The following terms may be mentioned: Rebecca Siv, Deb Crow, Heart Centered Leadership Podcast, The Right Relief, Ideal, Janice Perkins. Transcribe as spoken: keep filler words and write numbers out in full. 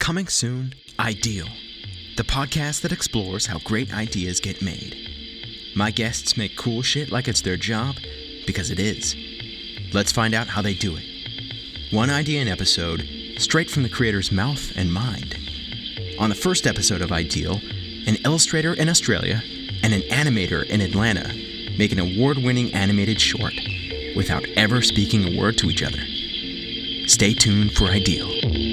Coming soon, Ideal, the podcast that explores how great ideas get made. My guests make cool shit like it's their job, because it is. Let's find out how they do it. One idea an episode, straight from the creator's mouth and mind. On the first episode of Ideal, an illustrator in Australia and an animator in Atlanta make an award-winning animated short without ever speaking a word to each other. Stay tuned for Ideal.